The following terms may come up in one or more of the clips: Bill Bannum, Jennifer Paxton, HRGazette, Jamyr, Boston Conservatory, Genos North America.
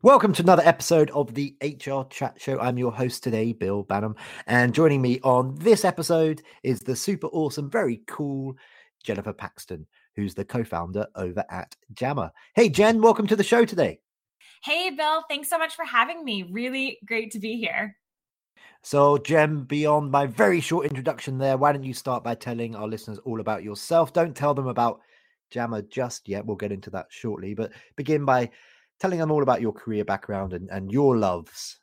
Welcome to another episode of the HR Chat Show. I'm your host today, Bill Bannum, and joining me on this episode is the super awesome, very cool Jennifer Paxton, who's the co-founder over at Jamyr. Hey, Jen, welcome to the show today. Hey, Bill. Thanks so much for having me. Really great to be here. So, Jen, beyond my very short introduction there, why don't you start by telling our listeners all about yourself? Don't tell them about Jamyr just yet. We'll get into that shortly, but begin by telling them all about your career background and your loves.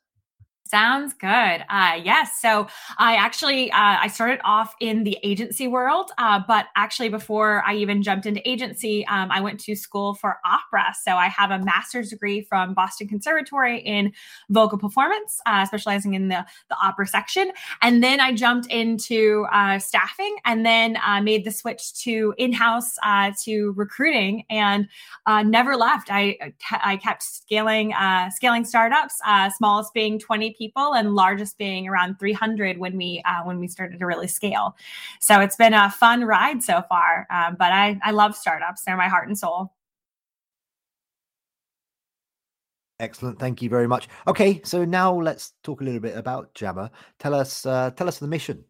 Sounds good. Yes. So I actually, I started off in the agency world, but actually before I even jumped into agency, I went to school for opera. So I have a master's degree from Boston Conservatory in vocal performance, specializing in the opera section. And then I jumped into staffing and then made the switch to in-house to recruiting and never left. I kept scaling startups, smallest being 20 people and largest being around 300 when we started to really scale. So it's been a fun ride so far, but I love startups. They're my heart and soul. Excellent. Thank you very much. Okay, so now let's talk a little bit about Jamyr. Tell us the mission.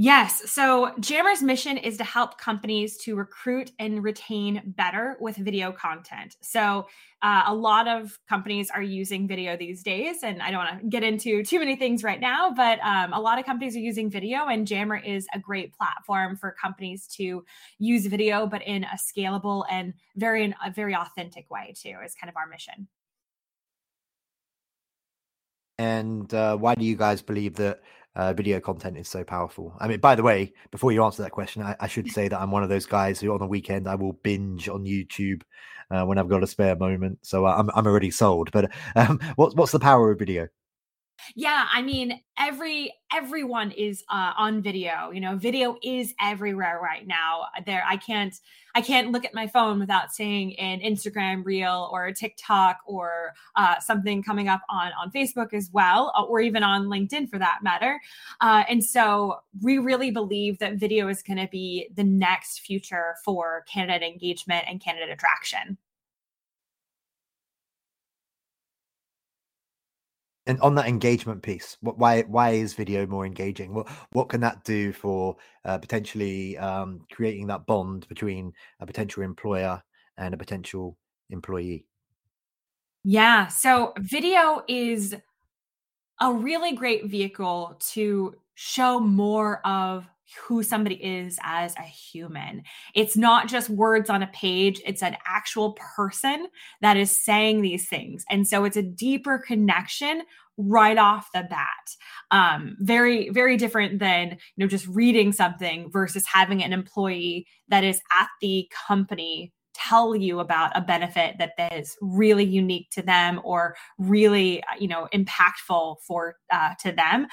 Yes. So Jamyr's mission is to help companies to recruit and retain better with video content. So a lot of companies are using video these days, and I don't want to get into too many things right now, but a lot of companies are using video, and Jamyr is a great platform for companies to use video, but in a scalable and very authentic way too, is kind of our mission. And why do you guys believe that video content is so powerful? I mean, by the way, before you answer that question, I should say that I'm one of those guys who on the weekend I will binge on YouTube when I've got a spare moment. So I'm already sold. But what's the power of video? Yeah, I mean, everyone is on video. You know, video is everywhere right now. There, I can't look at my phone without seeing an Instagram reel or a TikTok or something coming up on Facebook as well, or even on LinkedIn for that matter. And so we really believe that video is going to be the next future for candidate engagement and candidate attraction. And on that engagement piece, why is video more engaging? What can that do for potentially creating that bond between a potential employer and a potential employee? Yeah, so video is a really great vehicle to show more of who somebody is as a human. It's not just words on a page. It's an actual person that is saying these things. And so it's a deeper connection right off the bat. Very, very different than, you know, just reading something versus having an employee that is at the company tell you about a benefit that is really unique to them or really, you know, impactful for to them.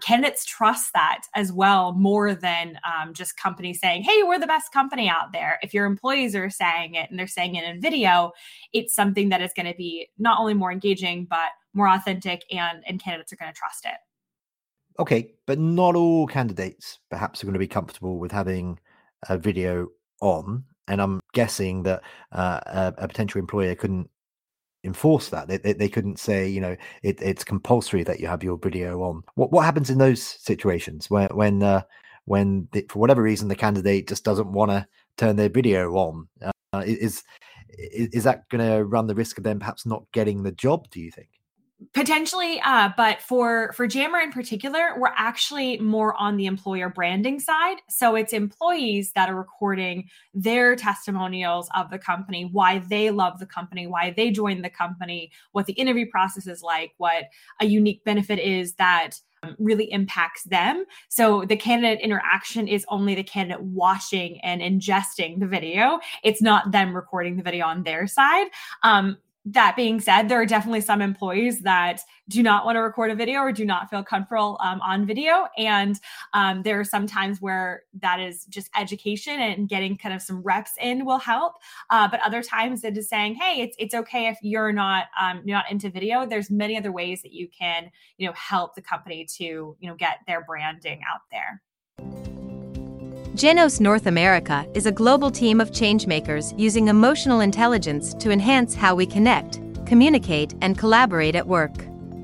Candidates trust that as well, more than just companies saying, "Hey, we're the best company out there." If your employees are saying it and they're saying it in video, it's something that is going to be not only more engaging, but more authentic, and candidates are going to trust it. Okay, but not all candidates perhaps are going to be comfortable with having a video on. And I'm guessing that a potential employer couldn't enforce that. They couldn't say, you know, it's compulsory that you have your video on. What happens in those situations when for whatever reason the candidate just doesn't want to turn their video on? Is that going to run the risk of them perhaps not getting the job, do you think? Potentially, but for Jamyr in particular, we're actually more on the employer branding side. So it's employees that are recording their testimonials of the company, why they love the company, why they joined the company, what the interview process is like, what a unique benefit is that really impacts them. So the candidate interaction is only the candidate watching and ingesting the video. It's not them recording the video on their side. That being said, there are definitely some employees that do not want to record a video or do not feel comfortable on video. And there are some times where that is just education and getting kind of some reps in will help. But other times it is saying, hey, it's okay if you're not into video. There's many other ways that you can, help the company to, get their branding out there. Genos North America is a global team of changemakers using emotional intelligence to enhance how we connect, communicate, and collaborate at work.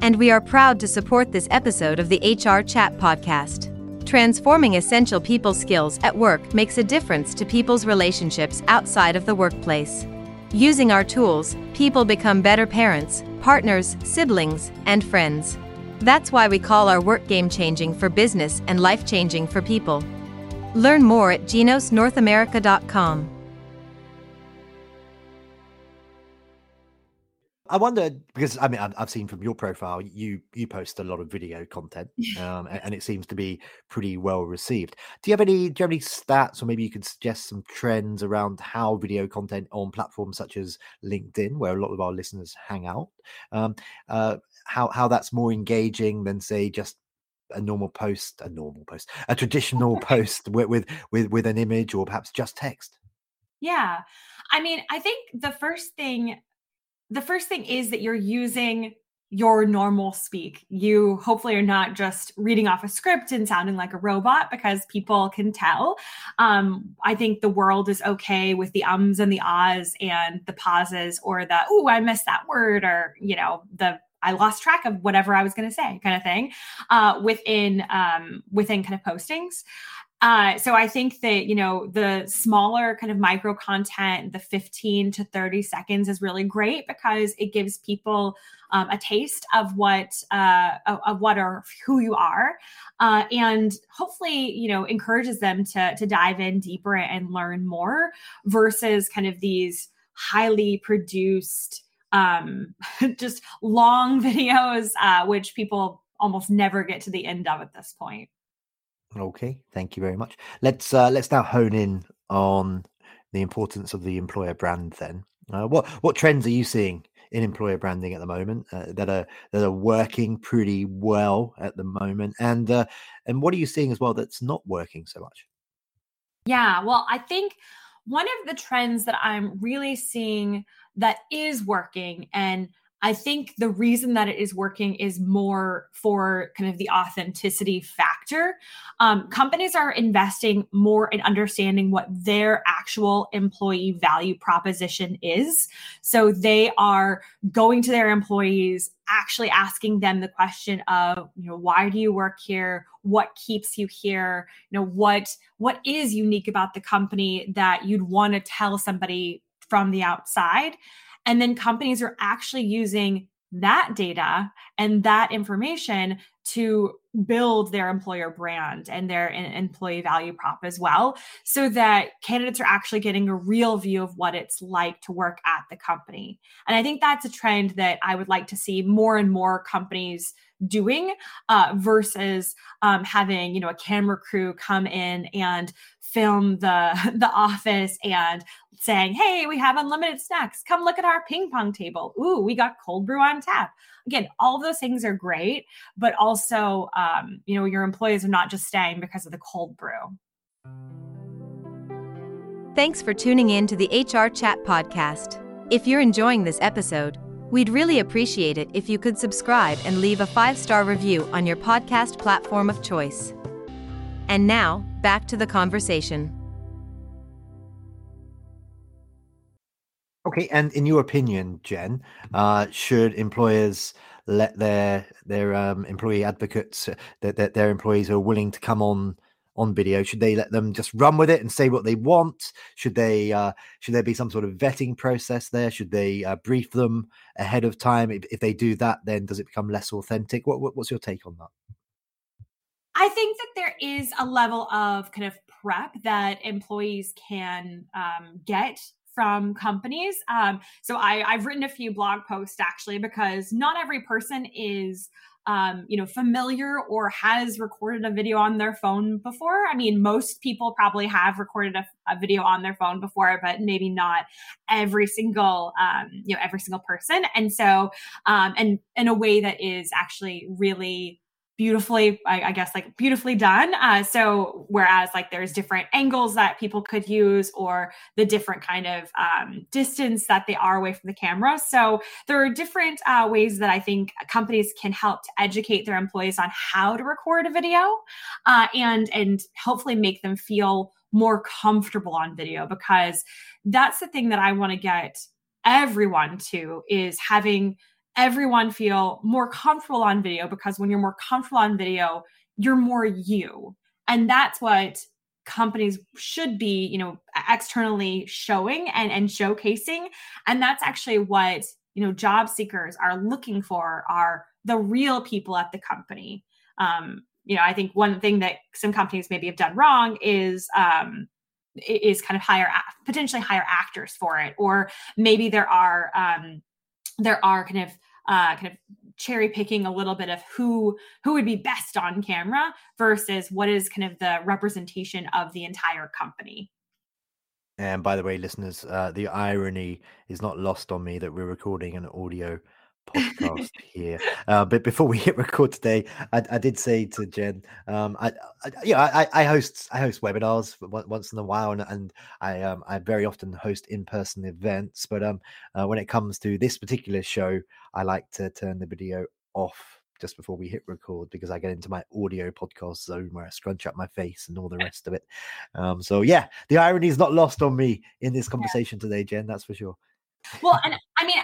And we are proud to support this episode of the HR Chat Podcast. Transforming essential people skills at work makes a difference to people's relationships outside of the workplace. Using our tools, people become better parents, partners, siblings, and friends. That's why we call our work game-changing for business and life-changing for people. Learn more at genosnorthamerica.com. I wonder, because I've seen from your profile, you post a lot of video content, and it seems to be pretty well received. Do you have any stats, or maybe you could suggest some trends around how video content on platforms such as LinkedIn, where a lot of our listeners hang out, how that's more engaging than, say, just a traditional post with an image or perhaps just text? Yeah. I think the first thing is that you're using your normal speak. You hopefully are not just reading off a script and sounding like a robot, because people can tell. I think the world is okay with the ums and the ahs and the pauses, or the, oh, I missed that word, or, I lost track of whatever I was going to say kind of thing within kind of postings. So I think that, the smaller kind of micro content, the 15 to 30 seconds is really great, because it gives people a taste of who you are, and hopefully, encourages them to dive in deeper and learn more, versus kind of these highly produced just long videos, which people almost never get to the end of at this point. Okay, thank you very much. Let's now hone in on the importance of the employer brand. Then, what trends are you seeing in employer branding at the moment that are working pretty well at the moment, and what are you seeing as well that's not working so much? Yeah, well, I think one of the trends that I'm really seeing that is working, and I think the reason that it is working is more for kind of the authenticity factor. Companies are investing more in understanding what their actual employee value proposition is. So they are going to their employees, actually asking them the question of, why do you work here? What keeps you here? What is unique about the company that you'd want to tell somebody from the outside? And then companies are actually using that data and that information to build their employer brand and their employee value prop as well, so that candidates are actually getting a real view of what it's like to work at the company. And I think that's a trend that I would like to see more and more companies doing, versus having, a camera crew come in and film the office and saying, hey, we have unlimited snacks. Come look at our ping pong table. Ooh, we got cold brew on tap. Again, all of those things are great, but also, your employees are not just staying because of the cold brew. Thanks for tuning in to the HR Chat Podcast. If you're enjoying this episode, we'd really appreciate it if you could subscribe and leave a 5-star review on your podcast platform of choice. And now, back to the conversation. Okay, and in your opinion, Jen, should employers let their employee advocates, their employees who are willing to come on video, should they let them just run with it and say what they want? Should there be some sort of vetting process there? Should they brief them ahead of time? If they do that, then does it become less authentic? What's your take on that? I think that there is a level of kind of prep that employees can get from companies. So I've written a few blog posts, actually, because not every person is familiar or has recorded a video on their phone before. I mean, most people probably have recorded a video on their phone before, but maybe not every single person. And so, and in a way that is actually really beautifully, I guess, like beautifully done. So whereas like there's different angles that people could use or the different kind of distance that they are away from the camera. So there are different ways that I think companies can help to educate their employees on how to record a video and hopefully make them feel more comfortable on video, because that's the thing that I want to get everyone to, is having everyone feel more comfortable on video, because when you're more comfortable on video, you're more you. And that's what companies should be, externally showing and showcasing. And that's actually what, job seekers are looking for, are the real people at the company. I think one thing that some companies maybe have done wrong is kind of potentially hire actors for it. Or maybe there are kind of cherry picking a little bit of who would be best on camera versus what is kind of the representation of the entire company. And by the way, listeners, the irony is not lost on me that we're recording an audio podcast here. But before we hit record today, I did say to Jen, I host webinars once in a while, and I very often host in-person events. But when it comes to this particular show, I like to turn the video off just before we hit record, because I get into my audio podcast zone where I scrunch up my face and all the rest of it. So yeah, the irony is not lost on me in this conversation today, Jen, that's for sure. Well, and I mean,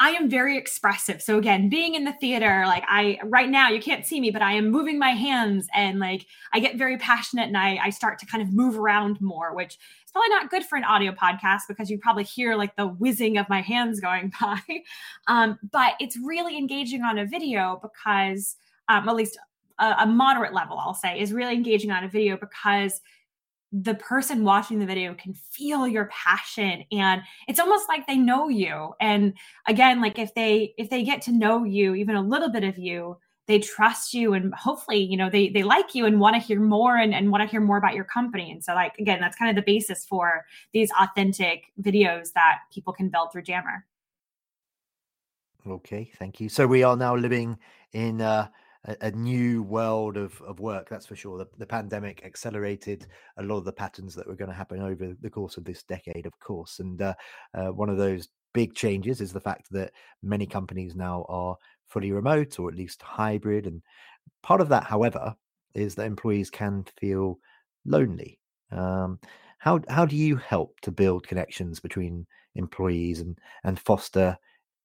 I am very expressive. So again, being in the theater, like right now you can't see me, but I am moving my hands and like I get very passionate and I start to kind of move around more, which is probably not good for an audio podcast because you probably hear like the whizzing of my hands going by. But it's really engaging on a video because, at least a moderate level, I'll say, is really engaging on a video because the person watching the video can feel your passion, and it's almost like they know you. And again, like if they get to know you, even a little bit of you, they trust you, and hopefully, they like you and want to hear more and want to hear more about your company. And so like, again, that's kind of the basis for these authentic videos that people can build through Jamyr. Okay. Thank you. So we are now living in, a new world of work, that's for sure. The pandemic accelerated a lot of the patterns that were going to happen over the course of this decade, of course. And one of those big changes is the fact that many companies now are fully remote or at least hybrid. And part of that, however, is that employees can feel lonely. How do you help to build connections between employees and foster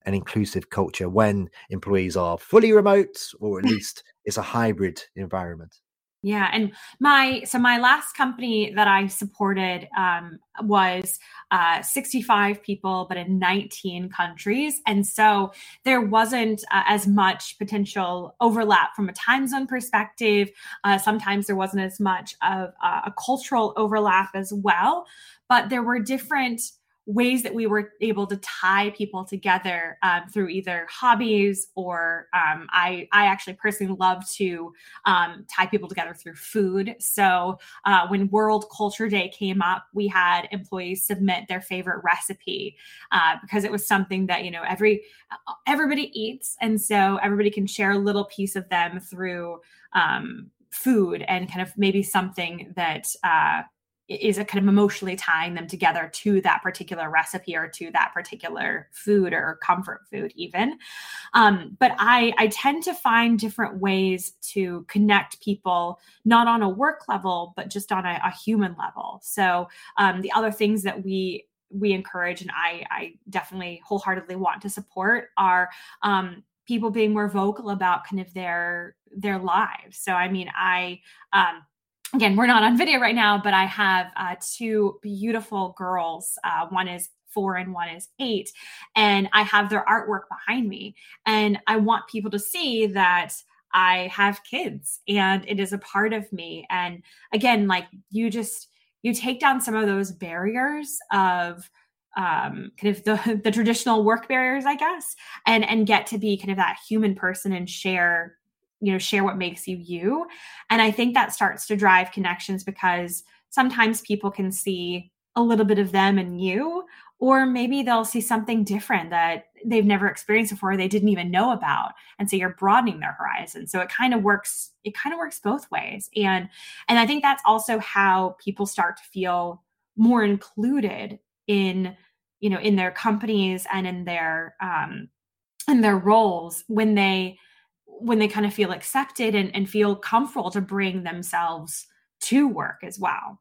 an inclusive culture when employees are fully remote, or at least it's a hybrid environment? Yeah. And my last company that I supported was 65 people, but in 19 countries. And so there wasn't as much potential overlap from a time zone perspective. Sometimes there wasn't as much of a cultural overlap as well, but there were different ways that we were able to tie people together through either hobbies or I actually personally love to tie people together through food. So when World Culture Day came up, we had employees submit their favorite recipe because it was something that, everybody eats. And so everybody can share a little piece of them through food and kind of maybe something that, is a kind of emotionally tying them together to that particular recipe or to that particular food or comfort food even. But I tend to find different ways to connect people, not on a work level, but just on a human level. So the other things that we encourage and I definitely wholeheartedly want to support are people being more vocal about kind of their lives. So, I mean, again, we're not on video right now, but I have two beautiful girls. One is 4 and one is 8, and I have their artwork behind me. And I want people to see that I have kids and it is a part of me. And again, like you take down some of those barriers of kind of the traditional work barriers, I guess, and get to be kind of that human person and share what makes you you. And I think that starts to drive connections, because sometimes people can see a little bit of them in you, or maybe they'll see something different that they've never experienced before, they didn't even know about. And so you're broadening their horizon. So it kind of works both ways. And I think that's also how people start to feel more included in their companies and in their roles, when they kind of feel accepted and feel comfortable to bring themselves to work as well.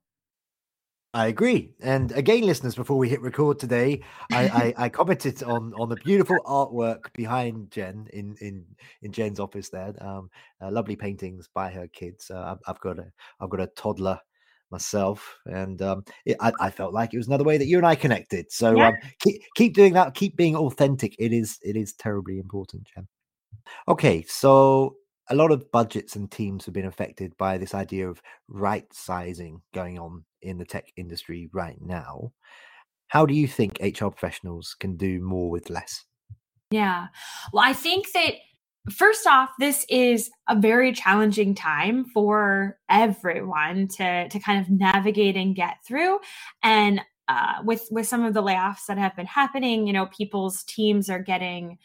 I agree. And again, listeners, before we hit record today, I commented on the beautiful artwork behind Jen in Jen's office there. Lovely paintings by her kids. I've got a toddler myself, and I felt like it was another way that you and I connected. So yeah. Keep doing that. Keep being authentic. It is terribly important, Jen. Okay, so a lot of budgets and teams have been affected by this idea of right sizing going on in the tech industry right now. How do you think HR professionals can do more with less? Yeah, well, I think that first off, this is a very challenging time for everyone to kind of navigate and get through. And with some of the layoffs that have been happening, people's teams are getting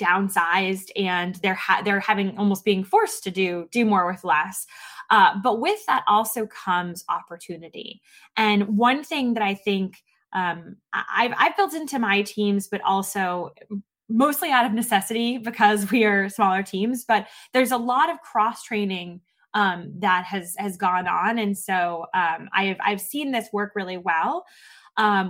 downsized, and they're having almost being forced to do more with less. But with that also comes opportunity. And one thing that I think I've built into my teams, but also mostly out of necessity because we are smaller teams, but there's a lot of cross-training that has gone on. And so I've seen this work really well,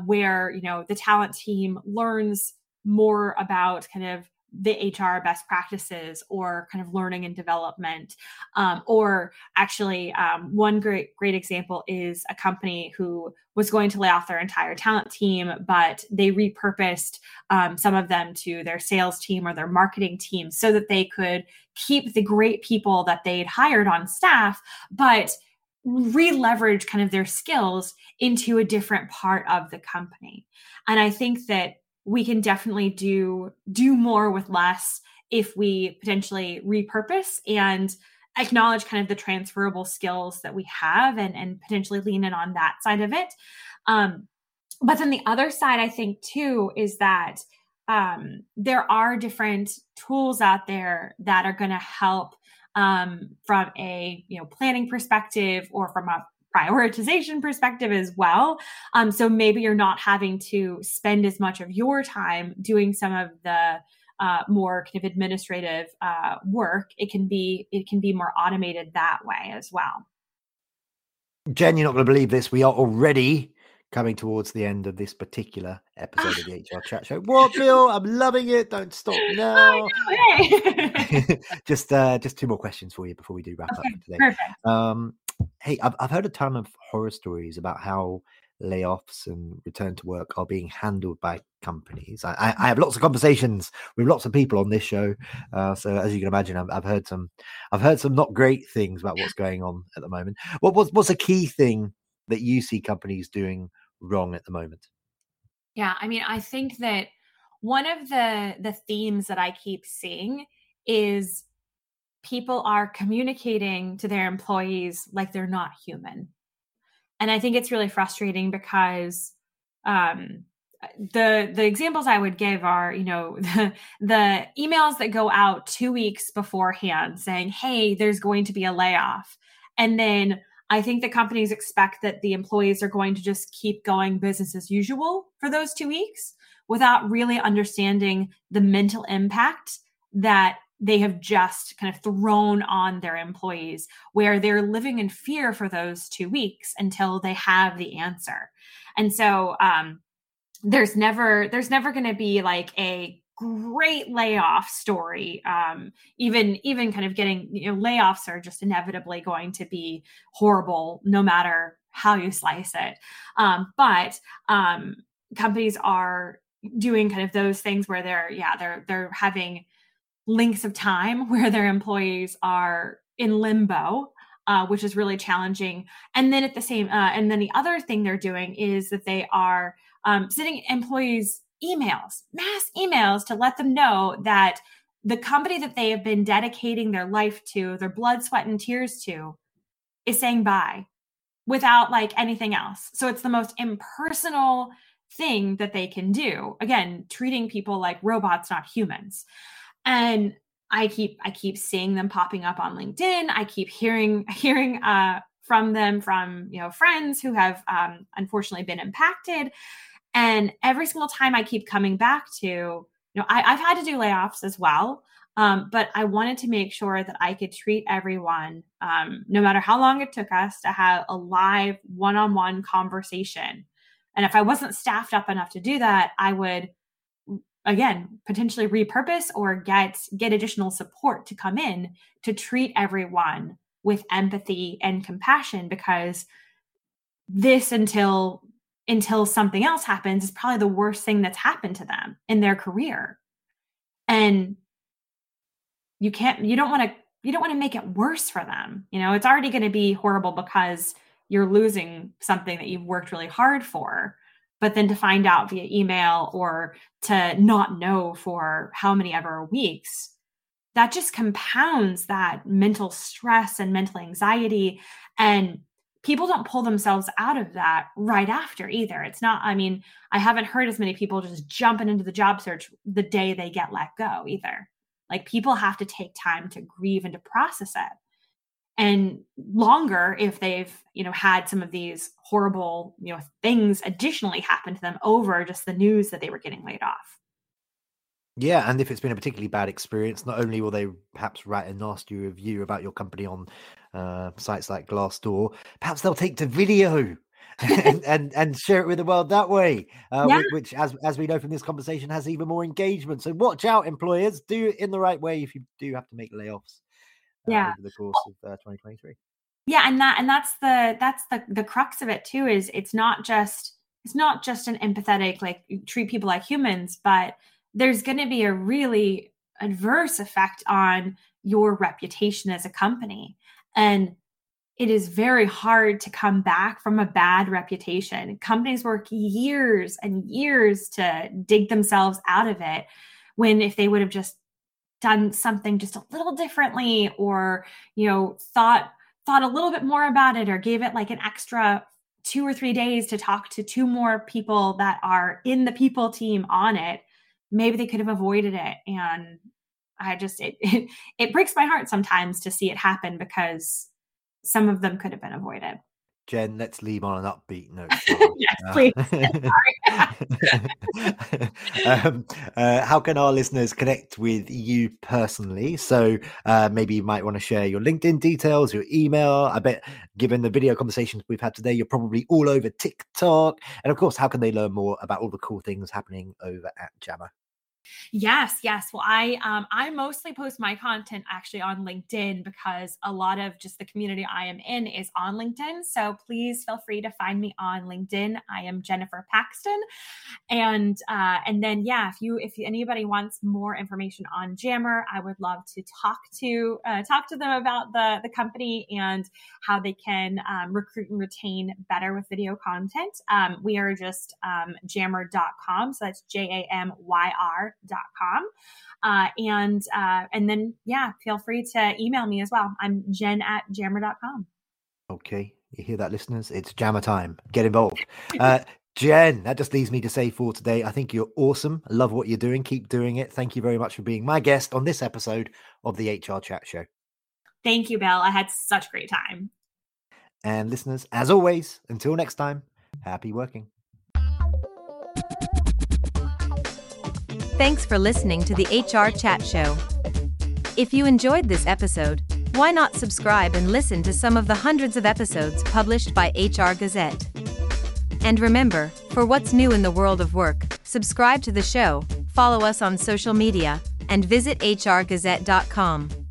where the talent team learns more about kind of the HR best practices, or kind of learning and development, or actually one great example is a company who was going to lay off their entire talent team, but they repurposed some of them to their sales team or their marketing team so that they could keep the great people that they'd hired on staff, but re-leverage kind of their skills into a different part of the company. And I think that we can definitely do more with less if we potentially repurpose and acknowledge kind of the transferable skills that we have and potentially lean in on that side of it. But then the other side, I think, too, is that there are different tools out there that are going to help from a planning perspective or from a prioritization perspective as well. So maybe you're not having to spend as much of your time doing some of the more kind of administrative work. It can be more automated that way as well. Jen, you're not going to believe this. We are already coming towards the end of this particular episode of the HR Chat Show. What, Bill? I'm loving it. Don't stop now. Oh, no, hey. just two more questions for you before we do wrap up today. Perfect. Hey, I've heard a ton of horror stories about how layoffs and return to work are being handled by companies. I have lots of conversations with lots of people on this show, so as you can imagine, I've heard some not great things about what's going on at the moment. What's a key thing that you see companies doing wrong at the moment? Yeah, I mean, I think that one of the themes that I keep seeing is people are communicating to their employees like they're not human. And I think it's really frustrating because the examples I would give are, the emails that go out 2 weeks beforehand saying, hey, there's going to be a layoff. And then I think the companies expect that the employees are going to just keep going business as usual for those 2 weeks without really understanding the mental impact that they have just kind of thrown on their employees, where they're living in fear for those 2 weeks until they have the answer. And so there's never going to be like a great layoff story. Even kind of getting, layoffs are just inevitably going to be horrible no matter how you slice it. But companies are doing kind of those things where they're having lengths of time where their employees are in limbo, which is really challenging. And then the other thing they're doing is that they are sending employees emails, mass emails to let them know that the company that they have been dedicating their life to, their blood, sweat, and tears to, is saying bye without like anything else. So it's the most impersonal thing that they can do. Again, treating people like robots, not humans. And I keep seeing them popping up on LinkedIn. I keep hearing from them, from, you know, friends who have unfortunately been impacted. And every single time I keep coming back to, you know, I've had to do layoffs as well, but I wanted to make sure that I could treat everyone, no matter how long it took us, to have a live one-on-one conversation. And if I wasn't staffed up enough to do that, I would, again, potentially repurpose or get additional support to come in to treat everyone with empathy and compassion, because this, until something else happens, is probably the worst thing that's happened to them in their career. And you don't want to make it worse for them. You know, it's already going to be horrible because you're losing something that you've worked really hard for, but then to find out via email or to not know for how many ever weeks, that just compounds that mental stress and mental anxiety. And people don't pull themselves out of that right after either. It's not, I mean, I haven't heard as many people just jumping into the job search the day they get let go either. Like, people have to take time to grieve and to process it, and longer if they've, you know, had some of these horrible, you know, things additionally happen to them over just the news that they were getting laid off. Yeah, and if it's been a particularly bad experience, not only will they perhaps write a nasty review about your company on sites like Glassdoor, perhaps they'll take to video and share it with the world that way, which, as we know from this conversation, has even more engagement. So watch out, employers. Do it in the right way if you do have to make layoffs over the course of 2023. Yeah, and that's the crux of it too. Is it's not just an empathetic, like, treat people like humans, but there's going to be a really adverse effect on your reputation as a company. And it is very hard to come back from a bad reputation. Companies work years and years to dig themselves out of it, when if they would have just done something just a little differently, or, you know, thought a little bit more about it, or gave it like an extra 2 or 3 days to talk to 2 more people that are in the people team on it, maybe they could have avoided it. And I just, it breaks my heart sometimes to see it happen, because some of them could have been avoided. Jen, let's leave on an upbeat note. Yes, please. How can our listeners connect with you personally? So maybe you might want to share your LinkedIn details, your email. I bet, given the video conversations we've had today, you're probably all over TikTok. And of course, how can they learn more about all the cool things happening over at Jamyr? Yes. Well, I mostly post my content actually on LinkedIn, because a lot of just the community I am in is on LinkedIn. So please feel free to find me on LinkedIn. I am Jennifer Paxton. And then, yeah, if anybody wants more information on Jamyr, I would love to talk to them about the company and how they can recruit and retain better with video content. We are just Jamyr.com. So that's Jamyr.com. And then, yeah, feel free to email me as well. I'm jen@jamyr.com. Okay. You hear that, listeners? It's Jamyr time. Get involved. Jen, that just leaves me to say for today, I think you're awesome. I love what you're doing. Keep doing it. Thank you very much for being my guest on this episode of the HR Chat Show. Thank you, Bill. I had such a great time. And listeners, as always, until next time, happy working. Thanks for listening to the HR Chat Show. If you enjoyed this episode, why not subscribe and listen to some of the hundreds of episodes published by HR Gazette? And remember, for what's new in the world of work, subscribe to the show, follow us on social media, and visit HRGazette.com.